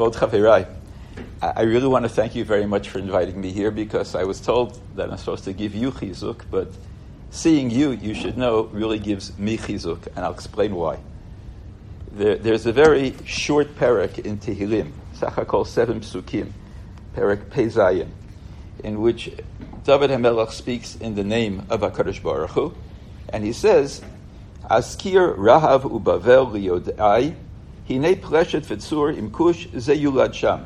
Kvod Chaverai, I really want to thank you very much for inviting me here, because I was told that I'm supposed to give you chizuk, but seeing you, you should know, really gives me chizuk, and I'll explain why. There's a very short perik in Tehillim, Sacha called 7 Sukim, perik Pezayim, in which David Hamelech speaks in the name of HaKadosh Baruch Hu, and he says, Askir Rahav Ubavel Riyodai, Hine Pleshet V'Tzur Imkush Zeyulad Sham.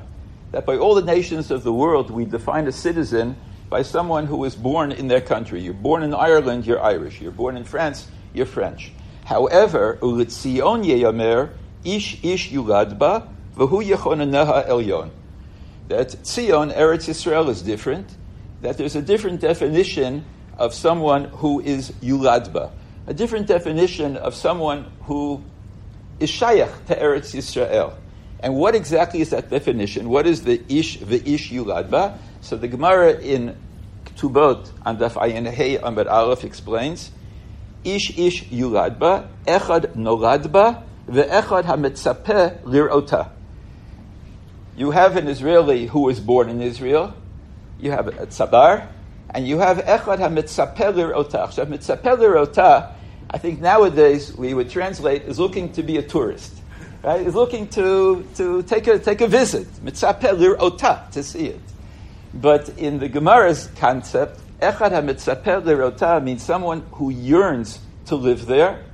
That by all the nations of the world, we define a citizen by someone who was born in their country. You're born in Ireland, you're Irish. You're born in France, you're French. However, Ulitzion Yeyamer, Ish Ish Yuladba, Vahu Yechoneneha Elyon. That Tzion, Eretz Yisrael, is different. That there's a different definition of someone who is Yuladba. A different definition of someone who is Shayach to Eretz Yisrael. And what exactly is that definition? What is the ish yuladba? So the Gemara in Tubot and the Fayen Hei Amad Aleph explains, ish yuladba, echad noladba, ve'echad hamitzapeh lirota. You have an Israeli who was born in Israel, you have a Tzabar, and you have echad hamitzapeh lirota. So hamitzapeh lirota, I think nowadays we would translate is looking to be a tourist. Right? Is looking to take a visit, mitzapeh lirota, to see it. But in the Gemara's concept, echad hamitzapeh lirota means someone who yearns to live there.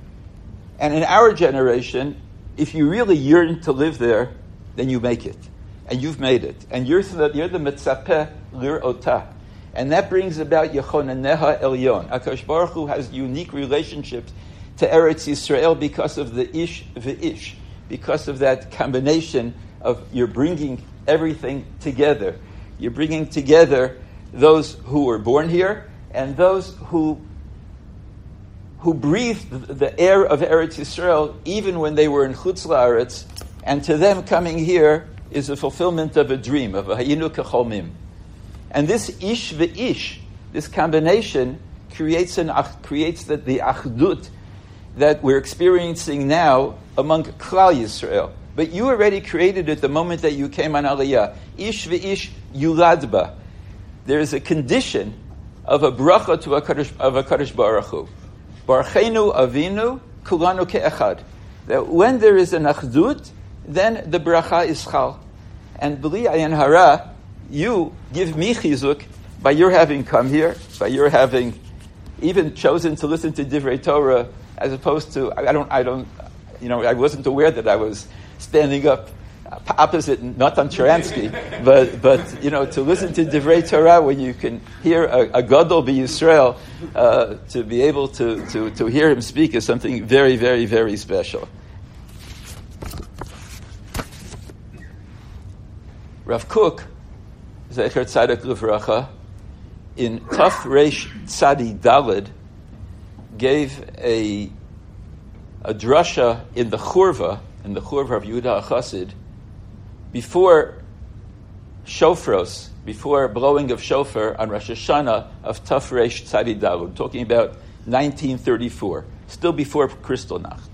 And in our generation, if you really yearn to live there, then you make it, and you've made it, and you're the mitzapeh lirota, and that brings about yechoneneha elyon. HaKadosh Baruch Hu has unique relationships to Eretz Yisrael because of the ish v'ish. Because of that combination of you're bringing everything together. You're bringing together those who were born here and those who breathed the air of Eretz Yisrael even when they were in Chutz La'aretz, and to them coming here is a fulfillment of a dream, of a hayinu k'cholmim. And this ish v'ish, this combination, creates the achdut that we're experiencing now among Klal Yisrael. But you already created it the moment that you came on Aliyah. Ish v'ish yuladba. There is a condition of a bracha to HaKadosh Baruch Hu. Barchenu avinu kulanu ke'echad. That when there is an achdut, then the bracha is chal. And b'li ayin hara, you give me chizuk by your having come here, by your having even chosen to listen to Divrei Torah, as opposed to, I wasn't aware that I was standing up opposite, not on Cheransky, but to listen to Divrei Torah when you can hear a Gadol b'Yisrael, to be able to hear him speak is something very, very, very special. Rav Kook, Zecher Tzadok Livracha, in Tuf Reish Tzadi Daled, gave a drasha in the Churva of Yehuda HaChassid, before shofros, before blowing of shofar on Rosh Hashanah of Tuf Reish Tzadi Daled, talking about 1934, still before Kristallnacht.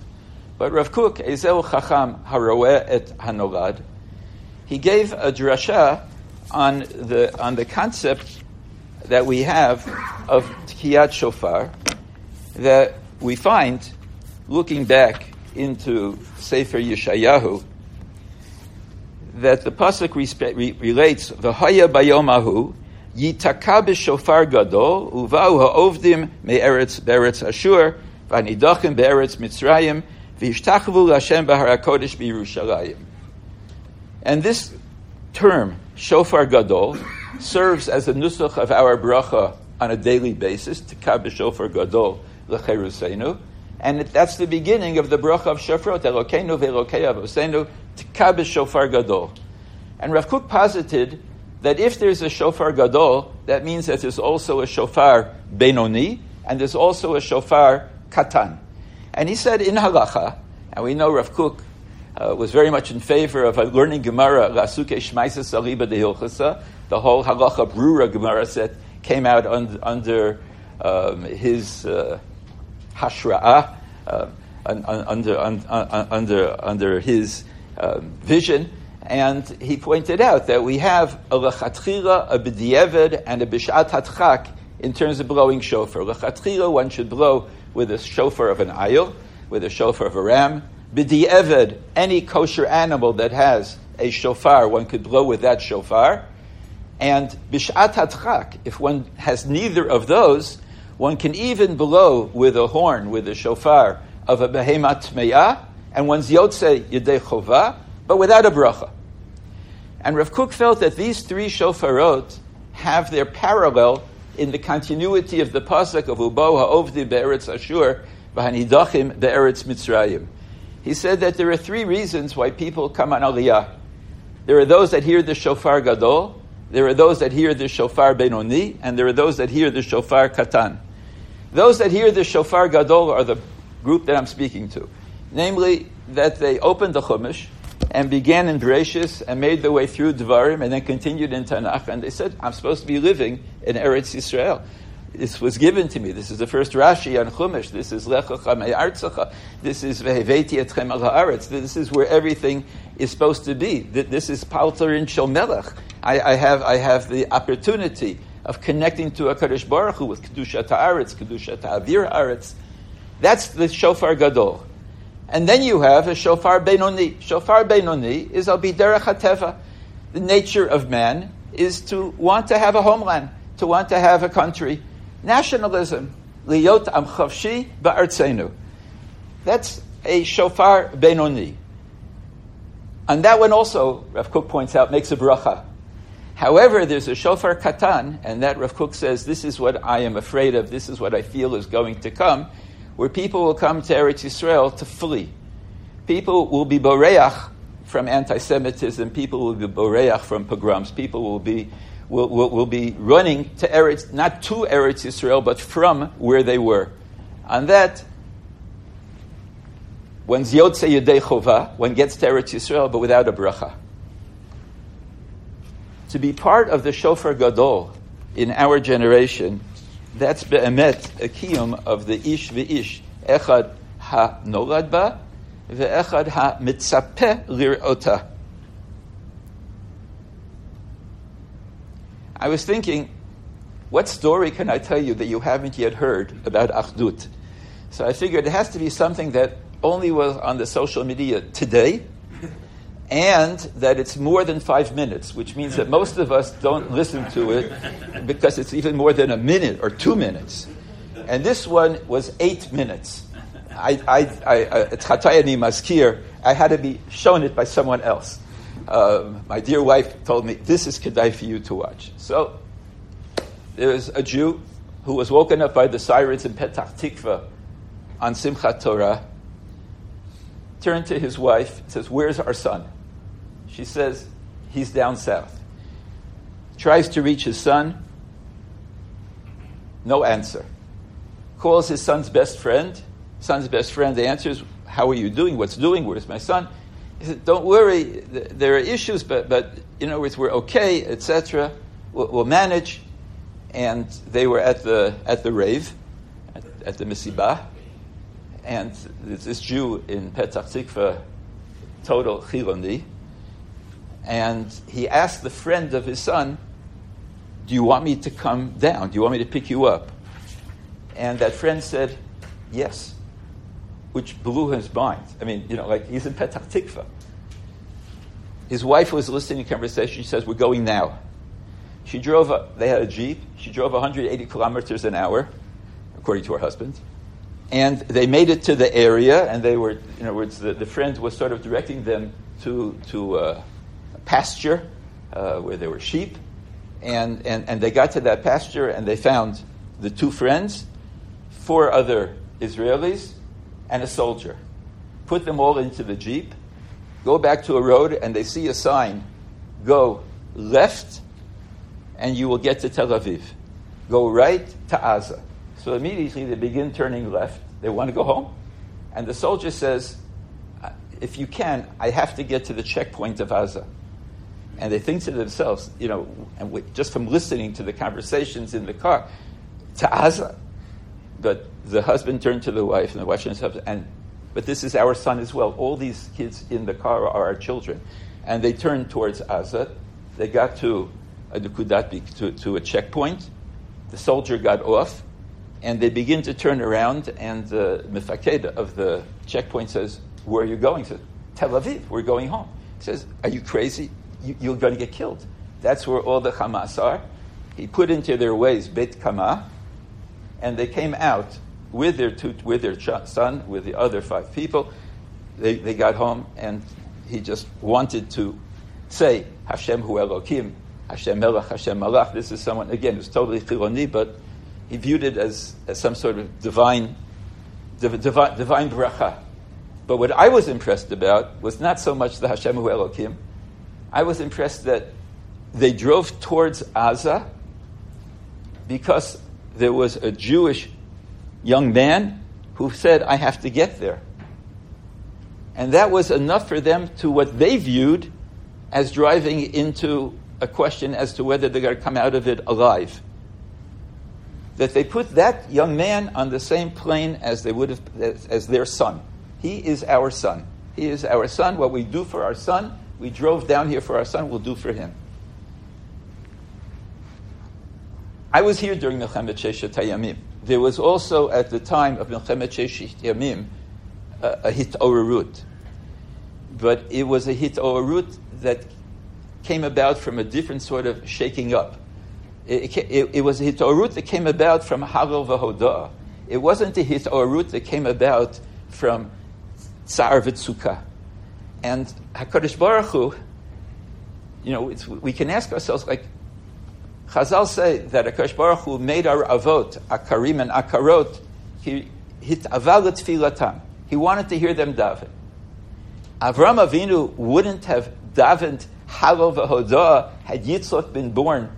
But Rav Kook, Ezel Chacham Haroe Et Hanolad, he gave a drasha on the concept that we have of tkiyat Shofar, that we find, looking back into sefer Yeshayahu, that the pasuk relates the Haya Bayomahu Yitaka b'shofar gadol uvau ha'ovdim me'eretz be'eretz Ashur v'nidachim be'eretz Mitzrayim v'ishtachvu l'Hashem b'har hakodesh b'Yerushalayim. And this term shofar gadol serves as a nusach of our bracha on a daily basis. Taka b'shofar gadol. And that's the beginning of the bracha of Shofrot, Elokeinu ve'elokei Avoseinu, Tka b'shofar gadol. And Rav Kook posited that if there's a shofar gadol, that means that there's also a shofar benoni, and there's also a shofar katan. And he said in halacha, and we know Rav Kook was very much in favor of learning Gemara, Rasuke Shmaisa Saliba deHilchasa. The whole halacha brura Gemara set came out under his... Hashra'ah, under his vision, And he pointed out that we have a lechatchira, a b'diavad, and a b'shat hatchak in terms of blowing shofar. Lechatchira, one should blow with a shofar of an ayil, with a shofar of a ram. B'diavad, any kosher animal that has a shofar, one could blow with that shofar. And b'shat hatchak, if one has neither of those, one can even blow with a horn, with a shofar of a behema tme'ah, and one's yotze yedei chova, but without a bracha. And Rav Kook felt that these three shofarot have their parallel in the continuity of the pasuk of Ubo ha'ovdi be'eretz Ashur v'hanidachim be'eretz Mitzrayim. He said that there are three reasons why people come on Aliyah. There are those that hear the shofar gadol, there are those that hear the shofar benoni, and there are those that hear the shofar katan. Those that hear the shofar gadol are the group that I'm speaking to. Namely, that they opened the Chumash and began in Bereshis and made their way through Dvarim and then continued in Tanakh. And they said, I'm supposed to be living in Eretz Yisrael. This was given to me. This is the first Rashi on Chumash. This is Lechacha Me'artzacha. This is Veheveti Etchem Al Ha'aretz. This is where everything is supposed to be. This is Paltarin Shel Melech. I have the opportunity of connecting to HaKadosh Baruch Hu with Kedushat Ha'aretz, Kedushat Ha'avir Ha'aretz. That's the Shofar Gadol. And then you have a shofar benoni. Shofar benoni is al biderech hateva. The nature of man is to want to have a homeland, to want to have a country. Nationalism, liyot am chavshi ba'artzenu. That's a shofar benoni. And that one also, Rav Kook points out, makes a bracha. However, there's a shofar katan, and that Rav Kook says, this is what I am afraid of, this is what I feel is going to come, where people will come to Eretz Yisrael to flee. People will be boreach from anti-Semitism. People will be boreach from pogroms. People will be running to Eretz, not to Eretz Yisrael, but from where they were. On that, one's yotze yedei chova, one gets to Eretz Yisrael, but without a bracha. To be part of the shofar gadol in our generation, that's be'emet, a kiyum of the ish ve'ish. Echad ha'nolad ba, ve'echad ha'mitzapeh lirota. I was thinking, what story can I tell you that you haven't yet heard about Achdut? So I figured it has to be something that only was on the social media today, and that it's more than 5 minutes, which means that most of us don't listen to it because it's even more than a minute or 2 minutes. And this one was 8 minutes. I had to be shown it by someone else. My dear wife told me, this is kedai for you to watch. So there is a Jew who was woken up by the sirens in Petach Tikva on Simchat Torah, turned to his wife, says, where's our son? She says, he's down south. Tries to reach his son. No answer. Calls his son's best friend. Son's best friend answers, how are you doing? What's doing? Where's my son? He said, don't worry. There are issues, but you know, we're okay, etc. We'll manage. And they were at the rave, at the Misibah. And this Jew in Petach Tikva, total Chiloni, and he asked the friend of his son, do you want me to come down? Do you want me to pick you up? And that friend said, yes, which blew his mind. I mean, you know, like he's in Petach Tikva. His wife was listening to conversation. She says, we're going now. She drove, they had a Jeep. She drove 180 kilometers an hour, according to her husband. And they made it to the area, and they were, in other words, the friend was sort of directing them to a pasture where there were sheep. And they got to that pasture, and they found the two friends, 4 other Israelis, and a soldier. Put them all into the Jeep, go back to a road, and they see a sign, go left, and you will get to Tel Aviv. Go right to Azzah. So immediately they begin turning left. They want to go home. And the soldier says, if you can, I have to get to the checkpoint of Azzah. And they think to themselves, you know, and just from listening to the conversations in the car, to Azzah. But the husband turned to the wife, and the wife turned to the husband, but this is our son as well. All these kids in the car are our children. and they turned towards Azzah. They got to a checkpoint. The soldier got off, and they begin to turn around, and the mifaked of the checkpoint says, "Where are you going?" He says, "Tel Aviv, we're going home." He says, "Are you crazy? You're going to get killed. That's where all the Hamas are." He put into their ways Beit Kama, and they came out with their son, with the other 5 people. They got home, and he just wanted to say, Hashem hu Elokim, Hashem Melech, Hashem Malach. This is someone, again, who's totally chiloni, but he viewed it as some sort of divine bracha. But what I was impressed about was not so much the Hashem hu Elokim. I was impressed that they drove towards Azzah because there was a Jewish young man who said, "I have to get there." And that was enough for them to what they viewed as driving into a question as to whether they're going to come out of it alive. That they put that young man on the same plane as they would have as their son. He is our son. He is our son. What we do for our son, we drove down here for our son, we'll do for him. I was here during Milchemet Sheshet Hayamim. There was also, at the time of Milchemet Sheshet Hayamim, a hitorut. But it was a hitorut that came about from a different sort of shaking up. It was a hitorut that came about from Hagel v'Hodah. It wasn't a hitorut that came about from Tsar v'Tzukah. And HaKadosh Baruch Hu, we can ask ourselves, like, Chazal say that HaKadosh Baruch Hu made our avot, akarim and akarot, he hitavalat filatam. He wanted to hear them daven. Avram Avinu wouldn't have davened Halo v'Hodah had Yitzchak been born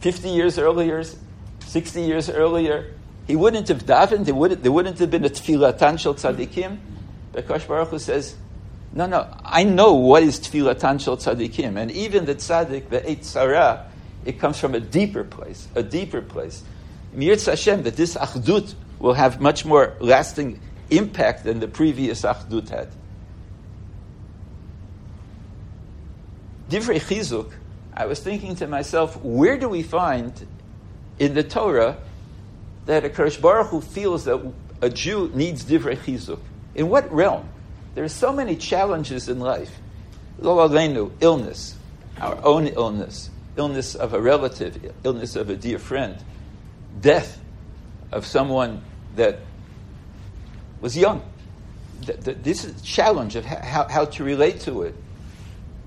50 years earlier, 60 years earlier. He wouldn't have davened. There wouldn't have been a tefillatan shel tzadikim. The HaKadosh Baruch Hu says, no, I know what is tefillatan shel tzadikim. And even the tzadik, the Eight Sarah, it comes from a deeper place. Mirz Hashem, that this achdut will have much more lasting impact than the previous achdut had. Divrei Chizuk, I was thinking to myself, where do we find in the Torah that a HaKadosh Baruch Hu feels that a Jew needs Divrei Chizuk? In what realm? There are so many challenges in life. Lo Aleinu, illness, our own illness, illness of a relative, illness of a dear friend, death of someone that was young. This is a challenge of how to relate to it.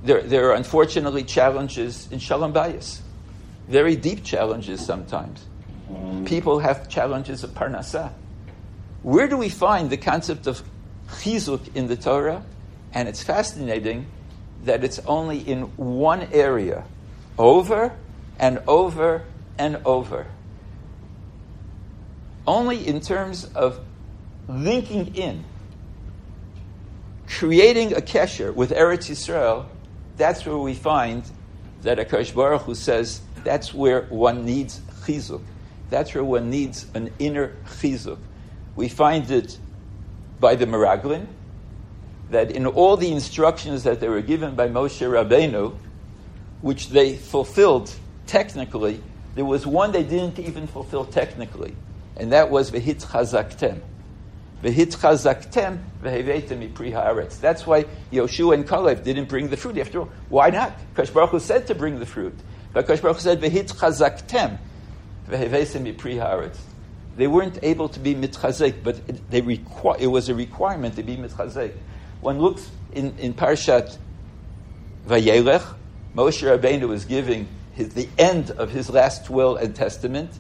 There are unfortunately challenges in Shalom Bayis, very deep challenges sometimes. People have challenges of Parnasah. Where do we find the concept of Chizuk in the Torah? And it's fascinating that it's only in one area, over and over and over. Only in terms of linking in, creating a kesher with Eretz Yisrael, that's where we find that HaKadosh Baruch Hu says that's where one needs chizuk. That's where one needs an inner chizuk. We find it by the Meraglin, that in all the instructions that they were given by Moshe Rabbeinu, which they fulfilled technically, there was one they didn't even fulfill technically, and that was v'hitchazaktem. V'hitchazaktem v'heveitem mipri ha'aretz. That's why Yoshua and Caleb didn't bring the fruit. After all, why not? HaKadosh Baruch Hu said to bring the fruit. But HaKadosh Baruch Hu said, v'hitchazaktem v'heveitem mipri ha'aretz. They weren't able to be mitchazek, but it was a requirement to be mitchazek. One looks in Parshat Vayelech, Moshe Rabbeinu was giving the end of his last will and testament,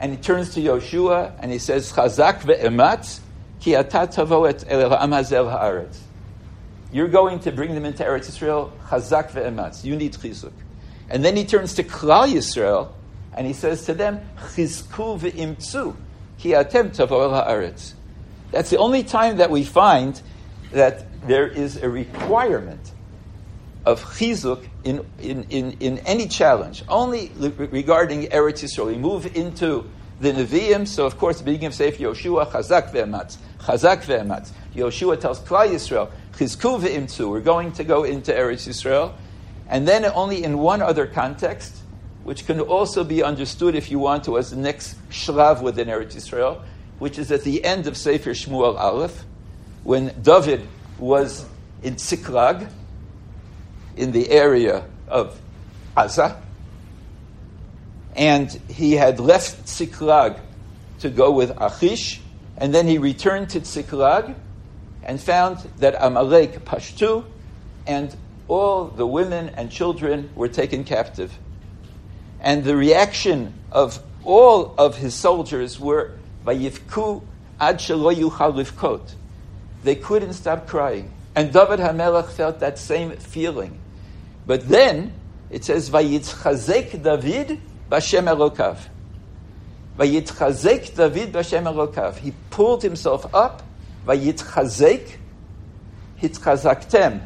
and he turns to Yoshua and he says, "Chazak ve'ematz, ki ata tavo et el ha'amazel ha'aretz." You're going to bring them into Eretz Yisrael. Chazak ve'ematz. You need chizuk. And then he turns to Klal Yisrael and he says to them, "Chizku ve'imtzu, ki atem tavo el ha'aretz." That's the only time that we find that there is a requirement of chizuk in any challenge, only regarding Eretz Yisrael. We move into the Nevi'im, so of course, the beginning of Sefer Yoshua, Chazak ve'ematz, Chazak ve'ematz. Yoshua tells Klal Yisrael, Chizku ve'imtzu. We're going to go into Eretz Yisrael. And then only in one other context, which can also be understood, if you want to, as the next shlav within Eretz Yisrael, which is at the end of sefer Shmuel Aleph, when David was in Tziklag, in the area of Azzah, and he had left Tziklag to go with Achish, and then he returned to Tziklag and found that Amalek pashtu, and all the women and children were taken captive. And the reaction of all of his soldiers were vayivku ad shelo yuchal livkot. They couldn't stop crying. And David Hamelech felt that same feeling. But then it says vayitzchazek David b'Hashem Elokav. Vayitzchazek David b'Hashem Elokav. He pulled himself up. Vayitzchazek hitzchazaktem.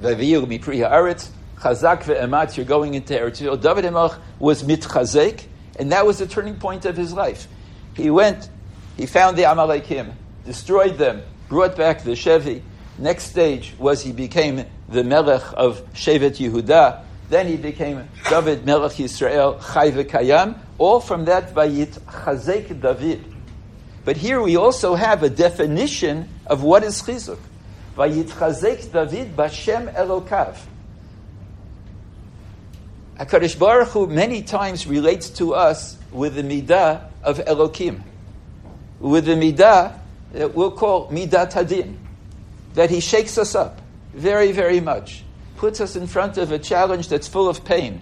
V'viru mipri ha'aretz chazak ve'ematz. You're going into Eretz Yisrael. David Hamelech was mitchazek, and that was the turning point of his life. He went. He found the Amalekim, destroyed them, brought back the Shevi. Next stage was he became the Melech of Shevet Yehuda. Then he became David Melech Yisrael, Chai v'Kayam, all from that Vayit Chazek David. But here we also have a definition of what is Chizuk. Vayit Chazek David B'Shem Elokav. HaKadosh Baruch Hu many times relates to us with the Midah of Elokim, with the Midah that we'll call Midat Hadin, that he shakes us up very, very much, puts us in front of a challenge that's full of pain.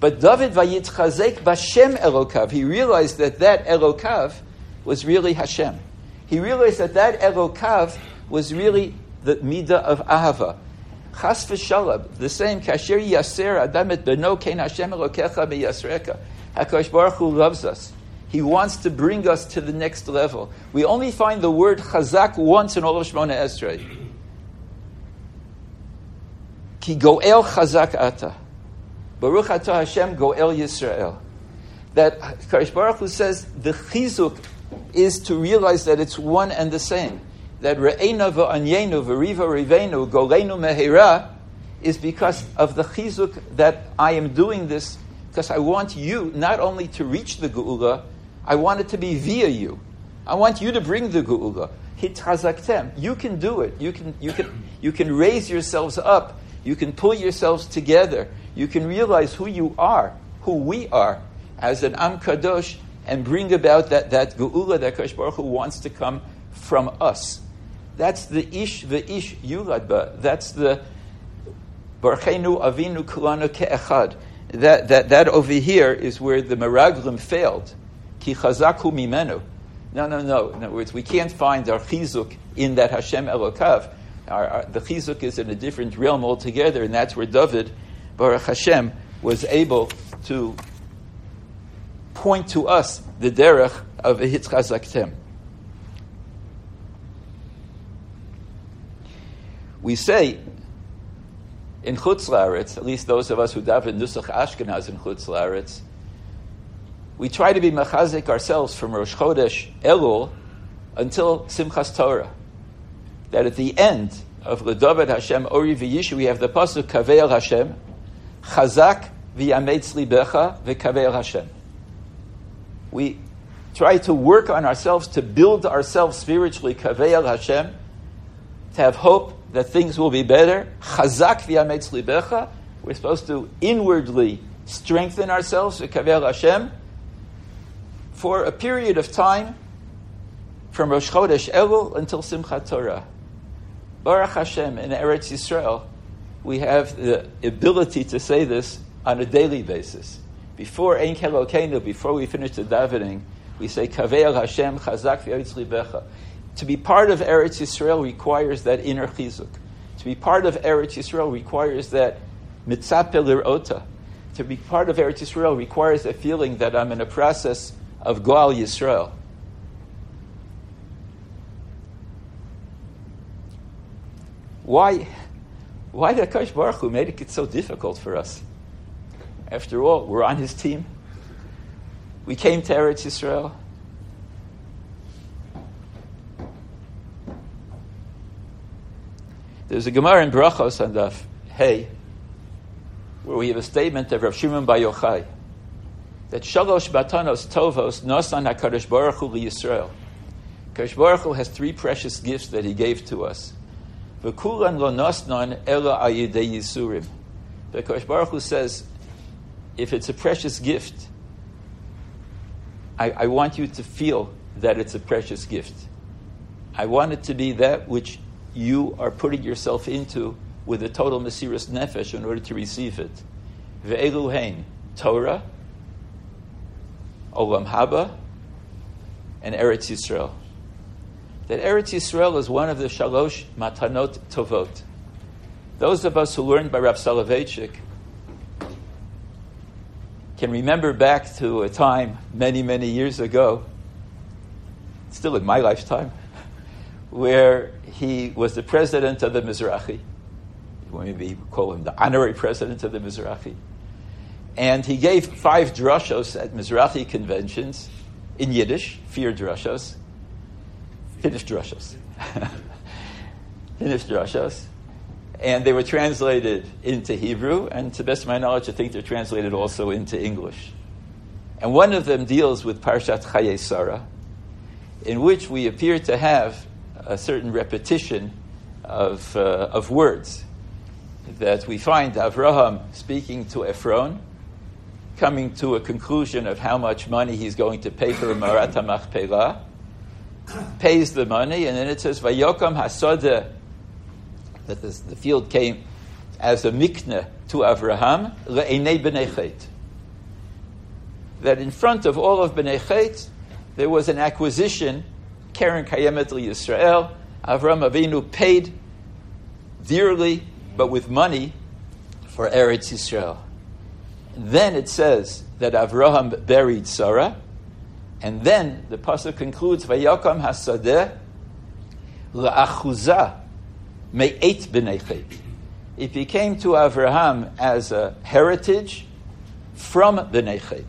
But David Vayitchazek B'Shem Elokav, he realized that that Elokav was really Hashem. He realized that that Elokav was really the Midah of Ahava. Chas v'shalab, the same, Kasher Yaser Adam et Beno Kein Hashem Elokecha B'Yasreka. HaKadosh Baruch Hu loves us. He wants to bring us to the next level. We only find the word chazak once in all of Shemona Esrei. Ki go'el chazak ata. Baruch atah Hashem go'el Yisrael. That Kadosh Baruch Hu says the chizuk is to realize that it's one and the same. That re'ena v'anyenu v'riva rivenu go'leinu mehira is because of the chizuk that I am doing this, because I want you not only to reach the geula, I want it to be via you. I want you to bring the geula. Hitchazaktem. You can do it. You can raise yourselves up. You can pull yourselves together. You can realize who you are, who we are, as an Am Kadosh, and bring about that geula that Kadosh Baruch Hu wants to come from us. That's the ish v'ish yuladba. That's the Barchenu Avinu Kulanu Ke'echad. That over here is where the meraglim failed. Ki chazaku mimenu. No. In other words, we can't find our chizuk in that Hashem Elokav. The chizuk is in a different realm altogether, and that's where David, Baruch Hashem, was able to point to us the derech of Hitchazaktem. We say in Chutz La'aretz, at least those of us who daven Nusach Ashkenaz in Chutz La'aretz, we try to be mechazik ourselves from Rosh Chodesh Elul until Simchas Torah. That at the end of L'Dovet Hashem Ori V'Yishu, we have the pasuk Kaveil Hashem, Chazak v'yametz libecha v'kaveil Hashem. We try to work on ourselves, to build ourselves spiritually, Kaveil Hashem, to have hope that things will be better. Chazak v'yametz libecha. We're supposed to inwardly strengthen ourselves, v'kaveil Hashem, for a period of time from Rosh Chodesh Elul until Simchat Torah. Baruch Hashem, in Eretz Yisrael, we have the ability to say this on a daily basis. Before Ein Kelokeinu, before we finish the davening, we say, Kaveil Hashem, Chazak v'yametz libecha. To be part of Eretz Yisrael requires that inner chizuk. To be part of Eretz Yisrael requires that Mitzapeh Lirota. To be part of Eretz Yisrael requires a feeling that I'm in a process of Goal Yisrael. Why did HaKadosh Baruch Hu make it so difficult for us? After all, we're on his team. We came to Eretz Yisrael. There's a Gemara in Brachos and Daf Hey, where we have a statement of Rav Shimon Bar Yochai that Shalosh Batanos Tovos Nosan HaKadosh Baruch Hu Yisrael. HaKadosh Baruch Hu has three precious gifts that He gave to us. V'kulan lo nosnan ela ayidei yisurim. HaKadosh Baruch Hu says, if it's a precious gift, I want you to feel that it's a precious gift. I want it to be that which you are putting yourself into with a total mesiras nefesh in order to receive it. Ve'elu hein, Torah, Olam Haba, and Eretz Yisrael. That Eretz Yisrael is one of the shalosh matanot tovot. Those of us who learned by Rav Soloveitchik can remember back to a time many, many years ago, still in my lifetime, where he was the president of the Mizrahi. Maybe we call him the honorary president of the Mizrahi. And he gave 5 drushos at Mizrahi conventions in Yiddish, 4 drushos. Finnish drushos. Finnish drushos. And they were translated into Hebrew, and to the best of my knowledge, I think they're translated also into English. And one of them deals with Parshat Chaye Sarah, in which we appear to have a certain repetition of words, that we find Avraham speaking to Ephron, coming to a conclusion of how much money he's going to pay for Marat HaMachpelah, pays the money, and then it says, Vayokam Hasodeh, that the field came as a mikneh to Avraham, le'enei b'nei Chet. That in front of all of b'nei Chet, there was an acquisition, Karen Kayemet Yisrael. Avraham Avinu paid dearly, but with money, for Eretz Yisrael. And then it says that Avraham buried Sarah, and then the pasuk concludes, Vayokam hasadeh la'achuzah me'et b'nei Chet. It became to Avraham as a heritage from b'nei Chet.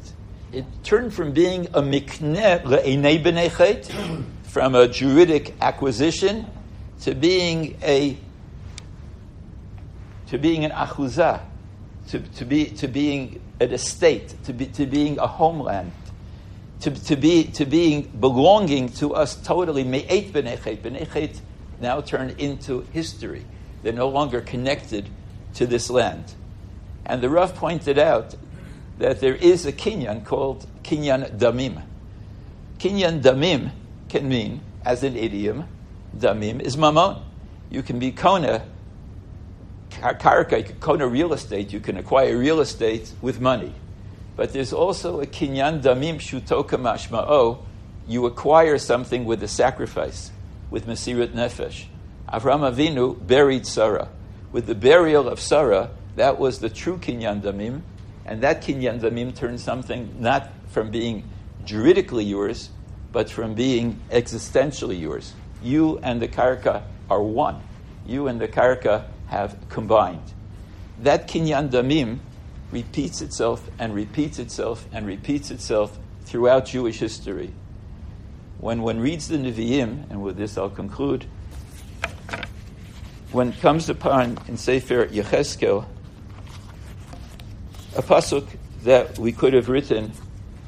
It turned from being a mikneh le'enei b'nei Chet, from a juridic acquisition, to being an achuzah, to being an estate, to being a homeland, to being belonging to us totally. Me'et b'nei Chet. B'nei Chet now turn into history. They're no longer connected to this land. And the Rav pointed out that there is a kinyan called kinyan damim. Kinyan damim can mean, as an idiom, damim is mamon. You can be kona real estate, you can acquire real estate with money. But there's also a kinyan damim shutoka mashma'o, you acquire something with a sacrifice, with Mesirat Nefesh. Avraham Avinu buried Sarah. With the burial of Sarah, that was the true Kinyan Damim, and that Kinyan Damim turned something not from being juridically yours, but from being existentially yours. You and the Karka are one. You and the Karka have combined. That Kinyan Damim repeats itself and repeats itself and repeats itself throughout Jewish history. When one reads the Nevi'im, and with this I'll conclude, when it comes upon in Sefer Yecheskel a pasuk that we could have written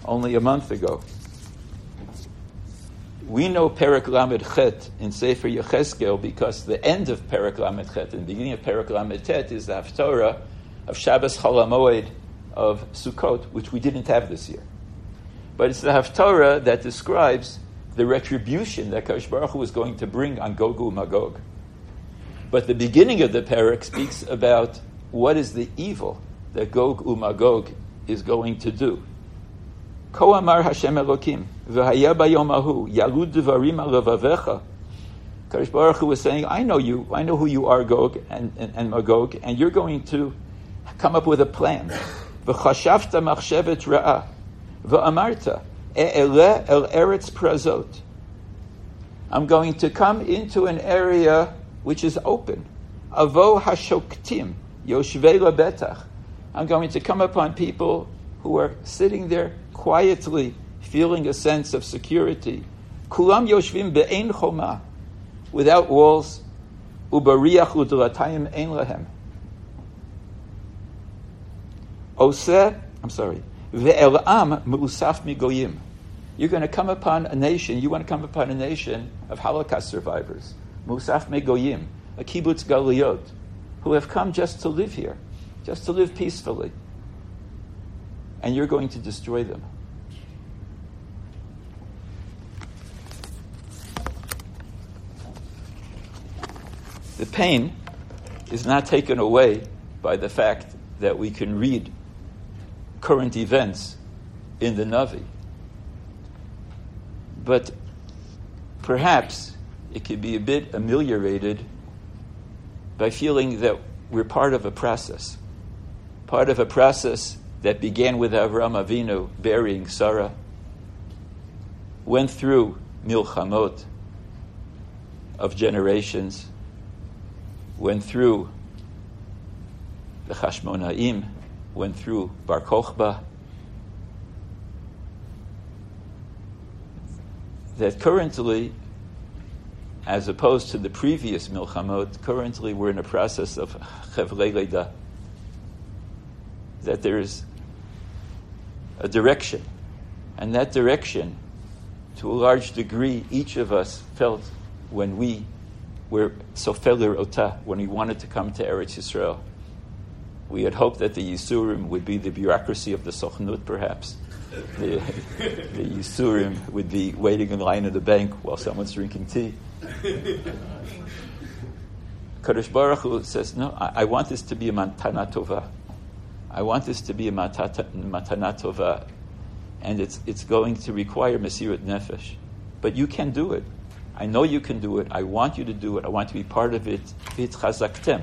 only a month ago. We know perik Lamed Chet in Sefer Yecheskel because the end of perik Lamed Chet and the beginning of perik Lamed Tet is the Haftorah of Shabbos Cholamoed of Sukkot, which we didn't have this year. But it's the Haftorah that describes the retribution that Kadosh Baruch Hu was going to bring on Gog and Magog. But the beginning of the parak speaks about what is the evil that Gog and Magog is going to do. Ko amar Hashem Elokim v'haya bayom ahu yalu devarim al levavecha. Kadosh Baruch Hu was saying, I know you, I know who you are, Gog and Magog, and you're going to come up with a plan. V'chashavta machshevet ra'ah v'amarta. I'm going to come into an area which is open. Avo hashoktim yoshvei lebetach. I'm going to come upon people who are sitting there quietly, feeling a sense of security. Kulam yoshvim be'ein choma, without walls, ubariach u'dulatayim ein lahem. Oseh, I'm sorry, ve'elam me'usaf migoyim. You're going to come upon a nation, you want to come upon a nation of Holocaust survivors, me'usaf migoyim, a kibbutz galiot, who have come just to live here, just to live peacefully. And you're going to destroy them. The pain is not taken away by the fact that we can read current events in the Navi. But perhaps it could be a bit ameliorated by feeling that we're part of a process that began with Avram Avinu burying Sarah, went through milchamot of generations, went through the Chashmonaim, went through Bar Kokhba. That currently, as opposed to the previous milchamot, currently we're in a process of Chevrei Leida. That there is a direction, and that direction, to a large degree, each of us felt when we were Sofel Lirota, when we wanted to come to Eretz Yisrael. We had hoped that the Yisurim would be the bureaucracy of the Sochnut, perhaps. The Yisurim would be waiting in line at the bank while someone's drinking tea. Kadosh Baruch Hu says, no, I want this to be a Matana Tova. I want this to be a Matana Tova, and it's going to require Mesirat Nefesh. But you can do it. I know you can do it. I want you to do it. I want to be part of it. V'itchazaktem.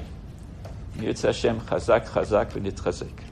Yitzhashem Chazak, Chazak, v'nitchazek.